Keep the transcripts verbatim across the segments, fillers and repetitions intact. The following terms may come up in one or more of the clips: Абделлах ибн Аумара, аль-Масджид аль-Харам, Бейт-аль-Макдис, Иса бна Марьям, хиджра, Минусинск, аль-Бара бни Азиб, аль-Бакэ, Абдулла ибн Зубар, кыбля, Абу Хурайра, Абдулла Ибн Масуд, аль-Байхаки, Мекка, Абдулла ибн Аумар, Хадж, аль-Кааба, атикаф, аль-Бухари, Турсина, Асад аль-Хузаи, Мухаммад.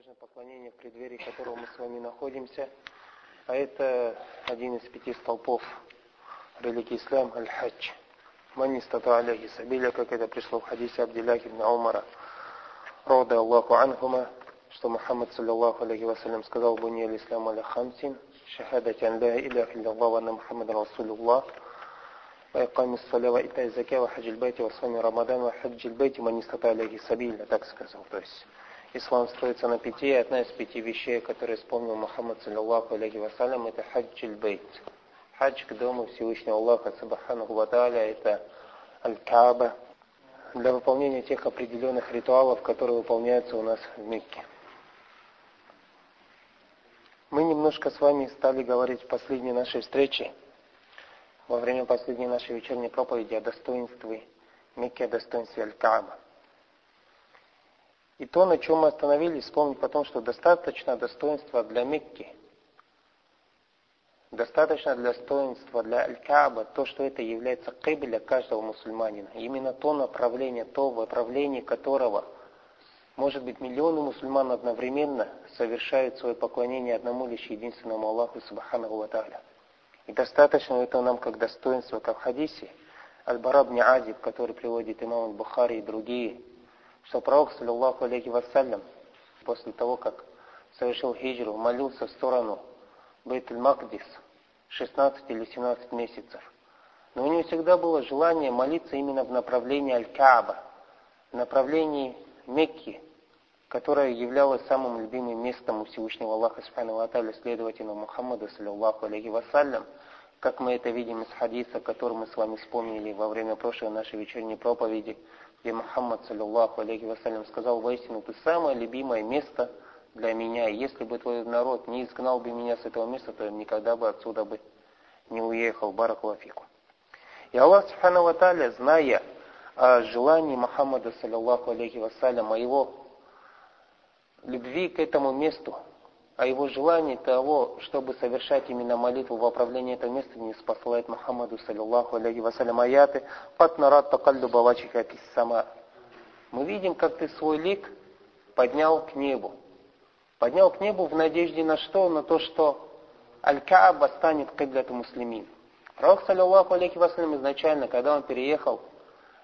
важное поклонение, в преддверии которого мы с вами находимся. А это один из пяти столпов религии ислам, аль-хадж. Манистата аляхи сабиля, как это пришло в хадисе Абделлах ибн Аумара, рода Аллаху анхума, что Мухаммад саллаллаху алейхи вассалям сказал: «Буни аль-ислам аля-хамсин, шахадати ан ла иляха илляллах ва анна Мухаммадан расулуллах, ва иками ссаля ва итай закя ва хаджи аль-байти ва сами рамадан ва хаджи аль-байти манистата аляхи сабиля», так сказал. То есть ислам строится на пяти, и одна из пяти вещей, которые вспомнил Мухаммад саллаллаху алейхи вассалям, это хадж аль-байт. Хадж к дому Всевышнего Аллаха субханаху ва тааля, это аль-кааба, для выполнения тех определенных ритуалов, которые выполняются у нас в Мекке. Мы немножко с вами стали говорить в последней нашей встрече, во время последней нашей вечерней проповеди, о достоинстве Мекки, о достоинстве аль-кааба. И то, на чем мы остановились, вспомнить потом, что достаточно достоинства для Мекки, достаточно достоинства для аль-Кааба, то, что это является кыбля каждого мусульманина. Именно то направление, то направление которого, может быть, миллионы мусульман одновременно совершают свое поклонение одному лишь единственному Аллаху субханаху ва тааля. И достаточно этого нам как достоинства, как в хадисе аль-Бара бни Азиб, который приводит имам аль-Бухари и другие, что пророк, саллаллаху алейхи вассалям, после того, как совершил хиджру, молился в сторону Бейт-аль-Макдис шестнадцать или семнадцать месяцев. Но у него всегда было желание молиться именно в направлении аль-Кааба, в направлении Мекки, которая являлась самым любимым местом у Всевышнего Аллаха субхану ва тааля, следовательно, Мухаммада, саллаллаху алейхи вассалям, как мы это видим из хадиса, который мы с вами вспомнили во время прошлой нашей вечерней проповеди, где Мухаммад, саллаллаху алейхи вассалям, сказал: «Воистину, ты самое любимое место для меня, если бы твой народ не изгнал бы меня с этого места, то я никогда бы отсюда бы не уехал». Баракаллаху фикум. И Аллах, субхану ва тааля, зная о желании Мухаммада, саллаллаху алейхи вассалям, о его любви к этому месту, а его желание того, чтобы совершать именно молитву в оправлении этого места, не спасает Мухаммаду, саллиллаху алейхи вассалям, аяты «Патнарат такаллюба вачика фиссама». Мы видим, как ты свой лик поднял к небу. Поднял к небу в надежде на что? На то, что аль-Кааба станет кыбляту муслимин. Пророк, саллиллаху алейхи вассалям, изначально, когда он переехал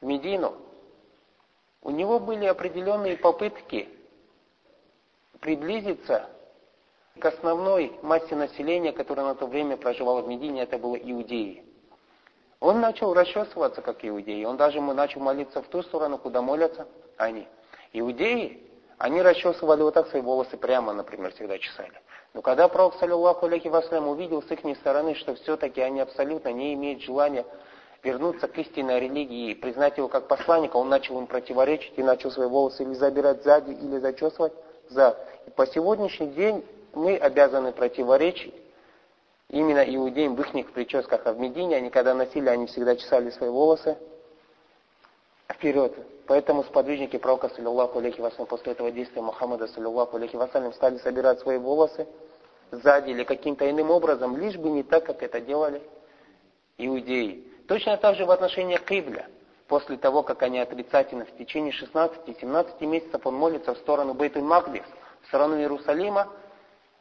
в Медину, у него были определенные попытки приблизиться к основной массе населения, которая на то время проживала в Медине, это было иудеи. Он начал расчесываться, как иудеи. Он даже начал молиться в ту сторону, куда молятся они. Иудеи, они расчесывали вот так свои волосы прямо, например, всегда чесали. Но когда пророк, саллиллаху алейхи вассалям, увидел с их стороны, что все-таки они абсолютно не имеют желания вернуться к истинной религии и признать его как посланника, он начал им противоречить и начал свои волосы или забирать сзади, или зачесывать сзади. И по сегодняшний день мы обязаны противоречить именно иудеям в их прическах. А в Медине они, когда носили, они всегда чесали свои волосы вперед. Поэтому сподвижники пророка, саллиллаху алейхи вассалям, после этого действия Мухаммада, саллиллаху алейхи вассалям, стали собирать свои волосы сзади или каким-то иным образом, лишь бы не так, как это делали иудеи. Точно так же в отношении кибля. После того, как они отрицательно в течение шестнадцати-семнадцати месяцев он молится в сторону Бейт-аль-Мақдис, в сторону Иерусалима,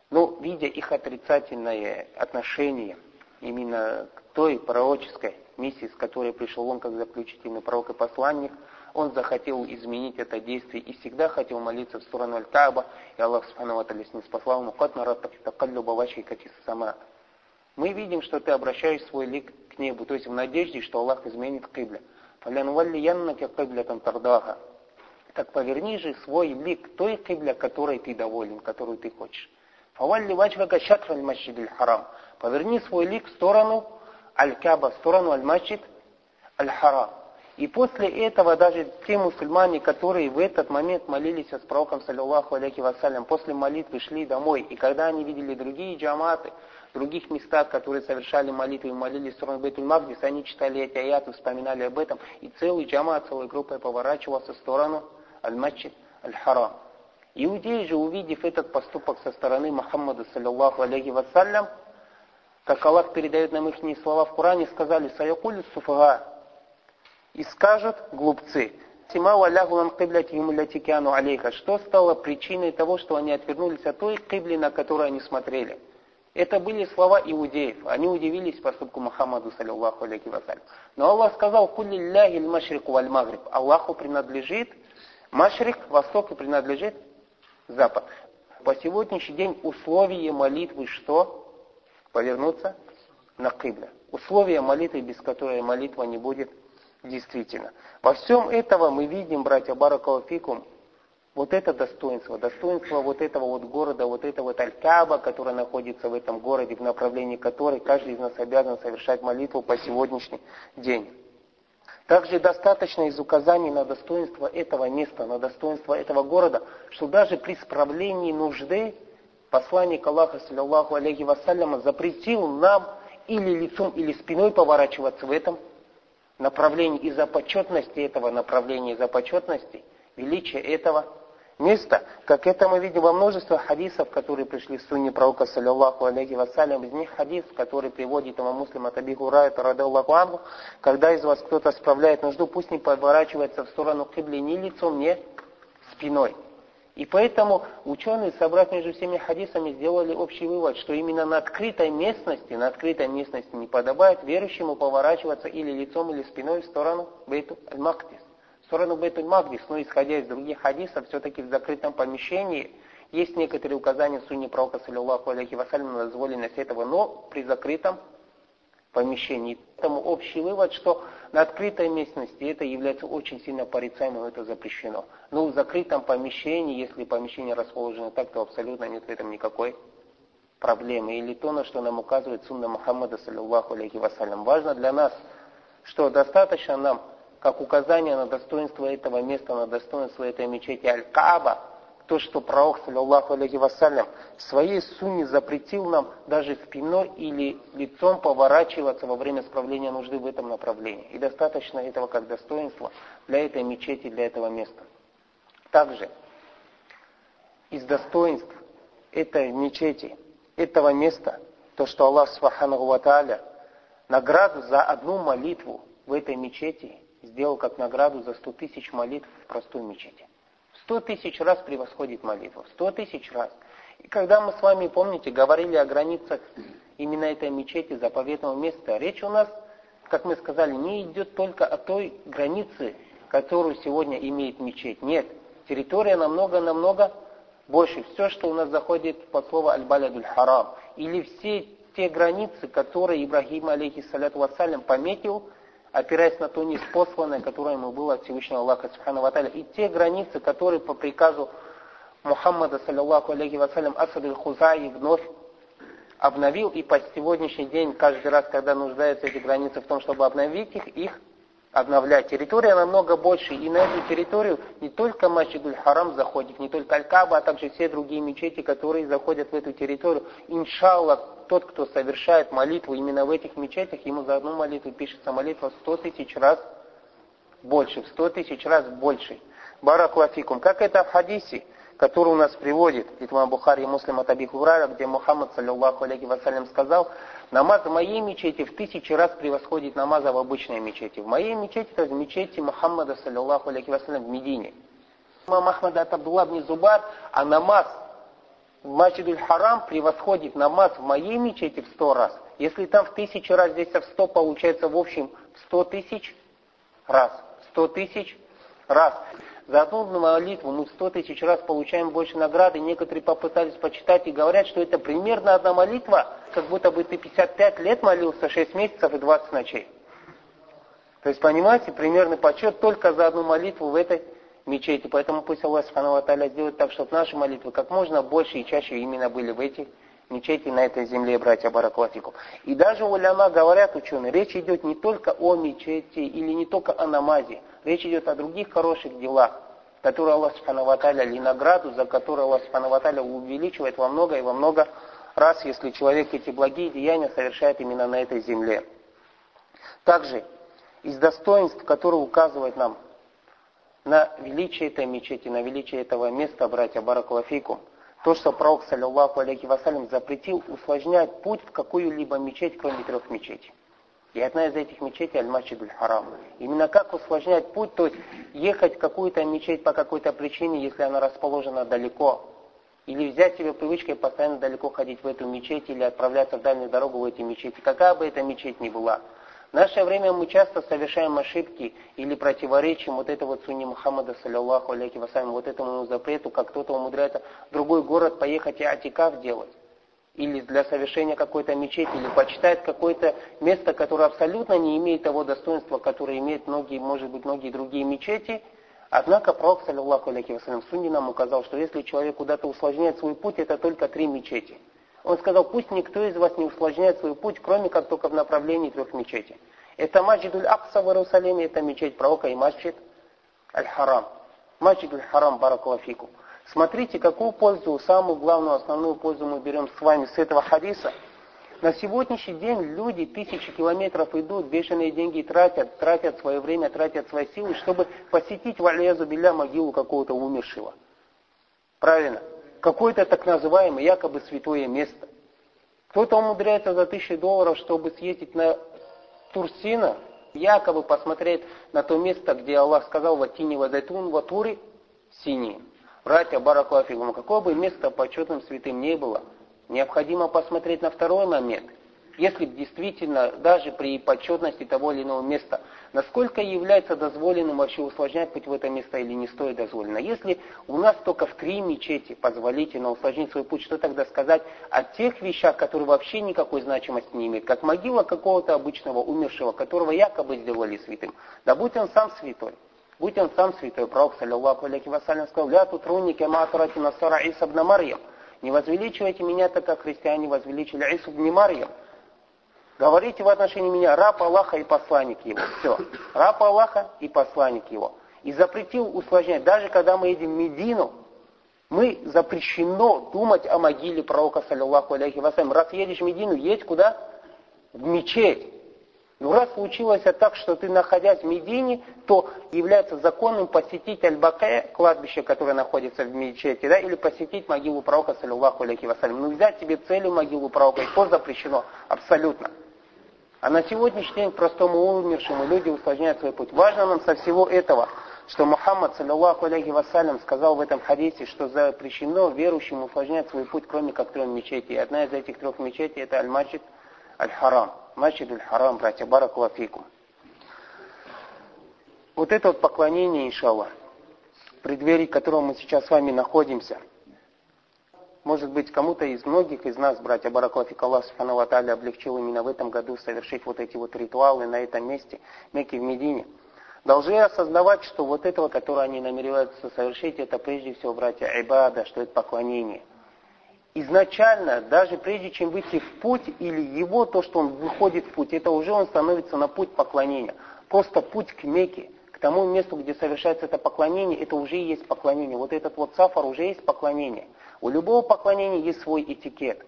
но видя их отрицательное отношение именно к той пророческой миссии, с которой пришел он как заключительный пророк и посланник, он захотел изменить это действие и всегда хотел молиться в сторону аль-Кааба, и Аллах субхану ва тааля ниспослал ему «Катнараттакаллюба вачикати сама». Мы видим, что ты обращаешь свой лик к небу, то есть в надежде, что Аллах изменит кибля. «Фалянваллияннаки киблятан тардаха». Так поверни же свой лик той кибля, которой ты доволен, которую ты хочешь. Поверни свой лик в сторону аль-Кааба, в сторону аль-Масджид аль-Харам. И после этого даже те мусульмане, которые в этот момент молились с пророком, саллиллаху алейхи вассалям, после молитвы шли домой, и когда они видели другие джаматы, других местах, которые совершали молитвы и молились в сторону Бейт-аль-Мақдис, они читали эти аяты, вспоминали об этом, и целый джамат, целая группа поворачивался в сторону аль-Масджид аль-Харам. Иудеи же, увидев этот поступок со стороны Мухаммада, саллиллаху алейхи вассалям, как Аллах передает нам их слова в Коране, сказали: «Саякуль суфага», и скажут глупцы, Что стало причиной того, что они отвернулись от той кибли, на которую они смотрели? Это были слова иудеев. Они удивились поступку Мухаммаду, саллиллаху алейхи ва саллям. Но Аллах сказал: «Кулли лляхи л-машрику валь-магриб». Аллаху принадлежит машрик, восток, и принадлежит запад. По сегодняшний день условие молитвы что? Повернуться на кибля. Условие молитвы, без которой молитва не будет действительно. Во всем этого мы видим, братья, баракаллаху фикум, вот это достоинство, достоинство вот этого вот города, вот этого вот Аль-Кааба, который находится в этом городе, в направлении которой каждый из нас обязан совершать молитву по сегодняшний день. Также достаточно из указаний на достоинство этого места, на достоинство этого города, что даже при справлении нужды посланник Аллаха, саллиллаху алейхи ва саллям, запретил нам или лицом, или спиной поворачиваться в этом направлении из-за почетности этого направления, из-за почетности, величия этого место, как это мы видим во множестве хадисов, которые пришли в сунне пророка, саллиллаху алейхи вассалям. Из них хадис, который приводит имам Муслим от Аби Хурайра, радиллаху анху: когда из вас кто-то справляет нужду, пусть не поворачивается в сторону кибли ни лицом, ни спиной. И поэтому ученые, собрав между всеми хадисами, сделали общий вывод, что именно на открытой местности, на открытой местности не подобает верующему поворачиваться или лицом, или спиной в сторону Бейту аль-Мақдис. В сторону Бейт-аль-Мақдис, но исходя из других хадисов, все-таки в закрытом помещении есть некоторые указания в сунне пророка, саллиллаху алейхи ва саллям, на дозволенность этого, но при закрытом помещении. Поэтому общий вывод, что на открытой местности это является очень сильно порицаемым, это запрещено. Но в закрытом помещении, если помещение расположено так, то абсолютно нет в этом никакой проблемы. Или то, на что нам указывает сунна Мухаммада, саллиллаху алейхи ва саллям. Важно для нас, что достаточно нам, как указание на достоинство этого места, на достоинство этой мечети Аль-Кааба, то, что пророк, саллиллаху алейхи вассалям, в своей сунне запретил нам даже спиной или лицом поворачиваться во время справления нужды в этом направлении. И достаточно этого как достоинства для этой мечети, для этого места. Также из достоинств этой мечети, этого места, то, что Аллах, субханаху ва тааля, награду за одну молитву в этой мечети сделал как награду за сто тысяч молитв в простой мечети. Сто тысяч раз превосходит молитву. Сто тысяч раз. И когда мы с вами, помните, говорили о границах именно этой мечети, заповедного места, речь у нас, как мы сказали, не идет только о той границе, которую сегодня имеет мечеть. Нет. Территория намного-намного больше. Все, что у нас заходит под слово «аль-балядуль харам». Или все те границы, которые Ибрагим, алейхиссаляту вассалям, пометил, опираясь на то неспосланное, которое ему было от Всевышнего Аллаха, субхана ва тааля, и те границы, которые по приказу Мухаммада, саллиллаху алейхи ва саллям, Асад аль-Хузаи вновь обновил, и по сегодняшний день, каждый раз, когда нуждаются эти границы в том, чтобы обновить их, их обновлять. Территория намного больше, и на эту территорию не только Масджидуль Харам заходит, не только Аль-Кааба, а также все другие мечети, которые заходят в эту территорию. Иншаллах, тот, кто совершает молитву именно в этих мечетях, ему за одну молитву пишется молитва в сто тысяч раз больше, в сто тысяч раз больше. Баракаллаху фикум. Как это в хадисе, который у нас приводит имам Бухари и Муслим от Аби Хурайра, где Мухаммад, саллиллаху алейхи ва саллям, сказал: намаз в моей мечети в тысячи раз превосходит намаза в обычной мечети. В моей мечети, то есть в мечети Мухаммада, саллиллаху алейхи ва саллям, в Медине. Имам Ахмад от Абдулла ибн Зубар: а намаз в Масджидуль Харам превосходит намаз в моей мечети в сто раз. Если там в тысячу раз, здесь в сто, получается в общем в сто тысяч раз. Сто тысяч раз. За одну молитву мы в сто тысяч раз получаем больше награды. Некоторые попытались почитать и говорят, что это примерно одна молитва, как будто бы ты пятьдесят пять лет молился, шесть месяцев и двадцать ночей. То есть, понимаете, примерный подсчет только за одну молитву в этой мечети. Поэтому пусть Аллах субхану ва тааля сделает так, чтобы наши молитвы как можно больше и чаще именно были в этих мечети на этой земле, братья, баракаллаху фикум. И даже уляма говорят, ученые, речь идет не только о мечети или не только о намазе. Речь идет о других хороших делах, которые Аллах субхану ва тааля, или награду, за которую Аллах субхану ва тааля увеличивает во много и во много раз, если человек эти благие деяния совершает именно на этой земле. Также из достоинств, которые указывают нам на величие этой мечети, на величие этого места, братья, баракаллаху фикум, то, что пророк, саллиллаху алейхи ва саллям, запретил усложнять путь в какую-либо мечеть, кроме трех мечетей. И одна из этих мечетей Аль-Мачид-Аль-Харам. Именно как усложнять путь, то есть ехать в какую-то мечеть по какой-то причине, если она расположена далеко. Или взять себе привычкой постоянно далеко ходить в эту мечеть или отправляться в дальнюю дорогу в эти мечети. Какая бы эта мечеть ни была. В наше время мы часто совершаем ошибки или противоречим вот это вот сунне Мухаммада, саллиллаху алейхи вассалям, вот этому запрету, как кто-то умудряется в другой город поехать и атикаф делать. Или для совершения какой-то мечети, или почитать какое-то место, которое абсолютно не имеет того достоинства, которое имеют многие, может быть, многие другие мечети. Однако пророк, саллиллаху алейхи вассалям, в сунне нам указал, что если человек куда-то усложняет свой путь, это только три мечети. Он сказал, пусть никто из вас не усложняет свой путь, кроме как только в направлении трех мечетей. Это Масджид-аль-Акса в Иерусалиме, это мечеть пророка и Масджид-аль-Харам. Масджид-аль-Харам, баракаллаху фикум. Смотрите, какую пользу, самую главную, основную пользу мы берем с вами с этого хадиса. На сегодняшний день люди тысячи километров идут, бешеные деньги тратят, тратят свое время, тратят свои силы, чтобы посетить, валиязу билля, могилу какого-то умершего. Правильно? Какое-то так называемое якобы святое место. Кто-то умудряется за тысячу долларов, чтобы съездить на Турсина, якобы посмотреть на то место, где Аллах сказал «Ватини вадатун ватури сини». Братья, баракаллаху фикум, какое бы место почетным святым ни было, необходимо посмотреть на второй момент. Если действительно, даже при почетности того или иного места, насколько является дозволенным вообще усложнять путь в это место или не стоит дозволено. Если у нас только в три мечети позволительно усложнить свой путь, что тогда сказать о тех вещах, которые вообще никакой значимости не имеют, как могила какого-то обычного умершего, которого якобы сделали святым. Да будь он сам святой. Будь он сам святой. Пророк, саллиллаху алейхи вассалям, сказал, «Ля тутрунни кама атарати насара Иса бна Марьям». «Не возвеличивайте меня, так как христиане возвеличили Ису бни Марьям». Говорите в отношении меня, раб Аллаха и посланник его. Все. Раб Аллаха и посланник его. И запретил усложнять. Даже когда мы едем в Медину, мы запрещено думать о могиле пророка, саллиллаху алейхи вассалям. Раз едешь в Медину, едь куда? В мечеть. Ну раз случилось так, что ты, находясь в Медине, то является законным посетить Аль-Бакэ, кладбище, которое находится в мечети, да, или посетить могилу пророка, саллиллаху алейхи вассалям. Ну взять тебе целью могилу пророка, и то запрещено абсолютно. А на сегодняшний день простому умершему люди усложняют свой путь. Важно нам со всего этого, что Мухаммад, саллиллаху алейхи вассалям, сказал в этом хадисе, что запрещено верующим усложнять свой путь, кроме как трех мечетей. И одна из этих трех мечетей – это Аль-Маджид Аль-Харам. Маджид Аль-Харам, братья, баракаллаху фикум. Вот это вот поклонение, иншаллах, в преддверии которого мы сейчас с вами находимся, может быть, кому-то из многих из нас, братья, баракаллаху фикум, Аллах субхану ва тааля облегчил именно в этом году совершить вот эти вот ритуалы на этом месте, Мекке, в Медине. Должны осознавать, что вот этого, которое они намереваются совершить, это прежде всего, братья, айбада, что это поклонение. Изначально, даже прежде чем выйти в путь, или его, то, что он выходит в путь, это уже он становится на путь поклонения. Просто путь к Мекке, к тому месту, где совершается это поклонение, это уже и есть поклонение. Вот этот вот сафар уже есть поклонение. У любого поклонения есть свой этикет.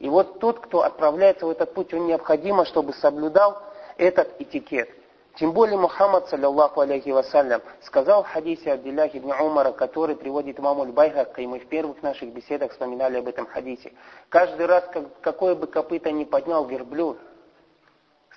И вот тот, кто отправляется в этот путь, он необходимо, чтобы соблюдал этот этикет. Тем более Мухаммад, саллиллаху алейхи вассалям, сказал в хадисе Абдуллах ибн Аумара, который приводит имам аль-Байхаки, и мы в первых наших беседах вспоминали об этом хадисе. Каждый раз, как, какое бы копыто ни поднял верблюд,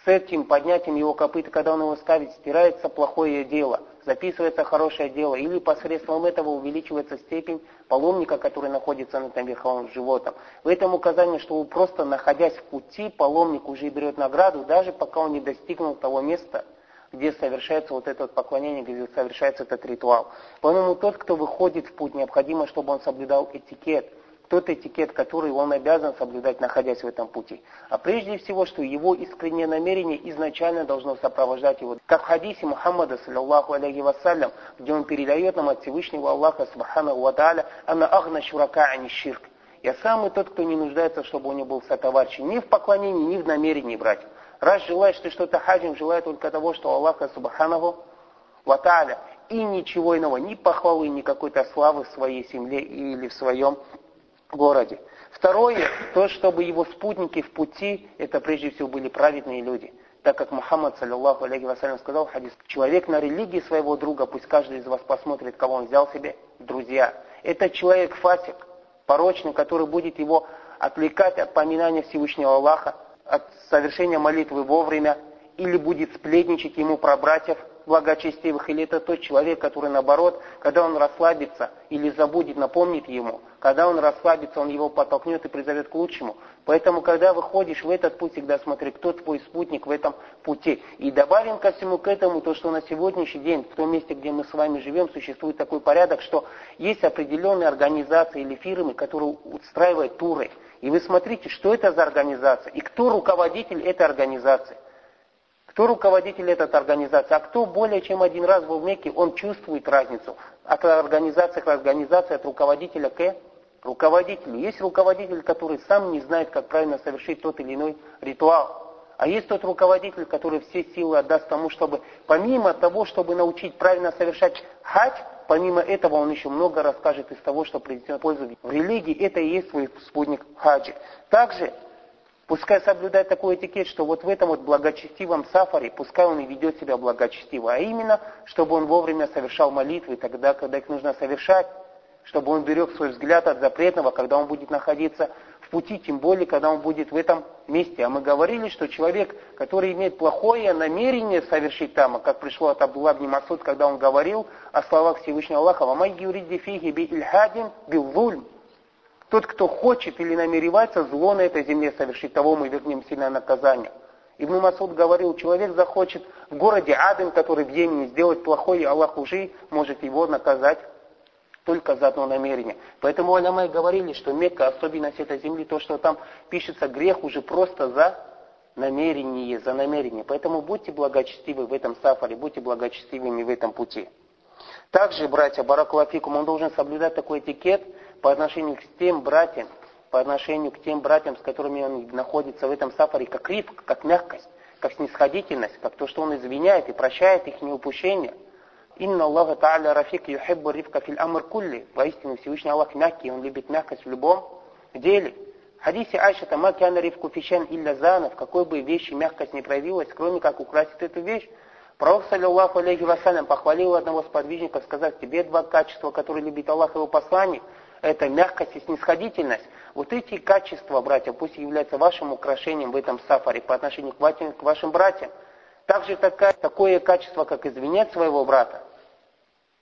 с этим поднятием его копыта, когда он его ставит, стирается плохое дело, записывается хорошее дело, или посредством этого увеличивается степень паломника, который находится на этом верховом животном. В этом указание, что просто находясь в пути, паломник уже берет награду, даже пока он не достигнул того места, где совершается вот это поклонение, где совершается этот ритуал. По-моему, тот, кто выходит в путь, необходимо, чтобы он соблюдал этикет. Тот этикет, который он обязан соблюдать, находясь в этом пути. А прежде всего, что его искреннее намерение изначально должно сопровождать его. Как в хадисе Мухаммада, саллиллаху алейхи вассалям, где он передает нам от Всевышнего Аллаха, субханаху ва тааля, «Анна агна шурака ани ширк». Я самый тот, кто не нуждается, чтобы у него был сотоварищ ни в поклонении, ни в намерении, братья. Раз желаешь ты что-то хаджим, желай только того, что Аллаха субханаху ва тааля. И ничего иного, ни похвалы, ни какой-то славы в своей земле или в своем городе. Второе, то, чтобы его спутники в пути, это прежде всего были праведные люди. Так как Мухаммад, саллиллаху алейхи вассалям, сказал в хадис, человек на религии своего друга, пусть каждый из вас посмотрит, кого он взял себе, друзья. Это человек фасик, порочный, который будет его отвлекать от поминания Всевышнего Аллаха, от совершения молитвы вовремя или будет сплетничать ему про братьев благочестивых, или это тот человек, который наоборот, когда он расслабится или забудет, напомнит ему, когда он расслабится, он его подтолкнет и призовет к лучшему. Поэтому, когда выходишь в этот путь, всегда смотри, кто твой спутник в этом пути. И добавим ко всему к этому то, что на сегодняшний день, в том месте, где мы с вами живем, существует такой порядок, что есть определенные организации или фирмы, которые устраивают туры. И вы смотрите, что это за организация, и кто руководитель этой организации. Кто руководитель этой организации, а кто более чем один раз был в Мекке, он чувствует разницу. От организации к организации, от руководителя к руководителю. Есть руководитель, который сам не знает, как правильно совершить тот или иной ритуал. А есть тот руководитель, который все силы отдаст тому, чтобы помимо того, чтобы научить правильно совершать хадж, помимо этого он еще много расскажет из того, что принесет пользу в религии. Это и есть свой спутник хаджи. Также пускай соблюдает такой этикет, что вот в этом вот благочестивом сафари, пускай он и ведет себя благочестиво, а именно, чтобы он вовремя совершал молитвы тогда, когда их нужно совершать, чтобы он берег свой взгляд от запретного, когда он будет находиться в пути, тем более, когда он будет в этом месте. А мы говорили, что человек, который имеет плохое намерение совершить там, как пришло от Абдулла ибн Масуд, когда он говорил о словах Всевышнего Аллаха, «Вамай юриди фихи би ильхадин би зульм». Тот, кто хочет или намеревается зло на этой земле совершить, того мы вернем сильное наказание. Ибн Масуд говорил, человек захочет в городе Аден, который в Йемене, сделать плохое, Аллах уже может его наказать только за одно намерение. Поэтому уламы говорили, что Мекка, особенность этой земли, то, что там пишется грех уже просто за намерение, за намерение. Поэтому будьте благочестивы в этом сафаре, будьте благочестивыми в этом пути. Также, братья, баракаллаху фикум, он должен соблюдать такой этикет по отношению к тем братьям, по отношению к тем братьям, с которыми он находится в этом сафаре, как рифк, как мягкость, как снисходительность, как то, что он извиняет и прощает их неупущение. «Инна Аллаха та'аля рафик юхиббу рифка фил амр кулли». Воистину, Всевышний Аллах мягкий, он любит мягкость в любом деле. В хадисе Айша «Ма кяна рифку фишан илля зана», в какой бы вещи мягкость не проявилась, кроме как украсит эту вещь. Пророк, саллиллаху алейхи вассалям, похвалил одного из подвижников, сказав, тебе два качества, которые любит Аллах и его посланник, это мягкость и снисходительность. Вот эти качества, братья, пусть являются вашим украшением в этом сафари по отношению к вашим братьям. Также такая, такое качество, как извинять своего брата.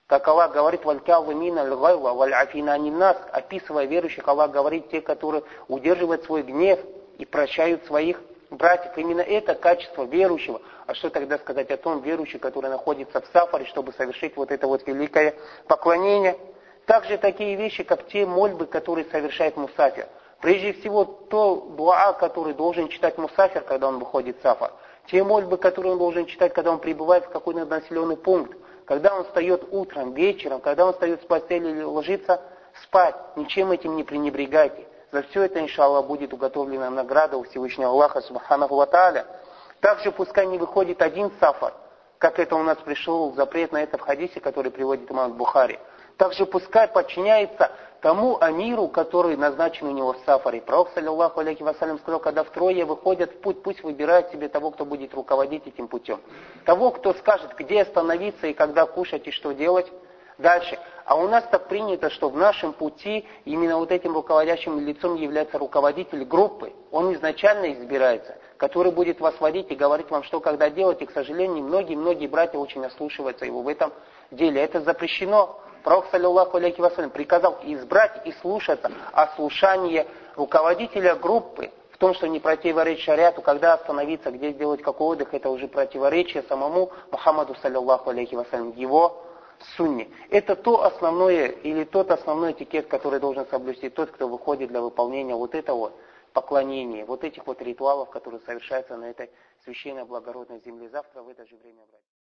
Как Аллах говорит, «Валькавы мина лгайла, валяфина анинас», описывая верующих, Аллах говорит, те, которые удерживают свой гнев и прощают своих братьев, именно это качество верующего. А что тогда сказать о том верующем, который находится в сафаре, чтобы совершить вот это вот великое поклонение? Также такие вещи, как те мольбы, которые совершает мусафир. Прежде всего, то дуа, который должен читать мусафир, когда он выходит в сафар. Те мольбы, которые он должен читать, когда он прибывает в какой-то населенный пункт. Когда он встает утром, вечером, когда он встает с постели или ложится спать. Ничем этим не пренебрегайте. За все это, иншаллах, будет уготовлена награда у Всевышнего Аллаха, субханаху ва тааля. Также пускай не выходит один сафар, как это у нас пришел запрет на это в хадисе, который приводит имам Бухари. Также пускай подчиняется тому амиру, который назначен у него в сафаре. Пророк, саллиллаху алейхи вассалям, сказал, когда втрое выходят в путь, пусть выбирают себе того, кто будет руководить этим путем. Того, кто скажет, где остановиться и когда кушать и что делать дальше. А у нас так принято, что в нашем пути именно вот этим руководящим лицом является руководитель группы. Он изначально избирается, который будет вас водить и говорить вам, что когда делать. И, к сожалению, многие-многие братья очень ослушиваются его в этом деле. Это запрещено. Пророк, саллиллаху алейхи вассалям, приказал избрать и слушаться, а слушание руководителя группы в том, что не противоречит шариату, когда остановиться, где сделать какой отдых, это уже противоречие самому Мухаммаду, саллиллаху алейхи вассалям, его сунне. Это то основное, или тот основной этикет, который должен соблюсти тот, кто выходит для выполнения вот этого поклонения, вот этих вот ритуалов, которые совершаются на этой священной благородной земле. Завтра в это же время, братья.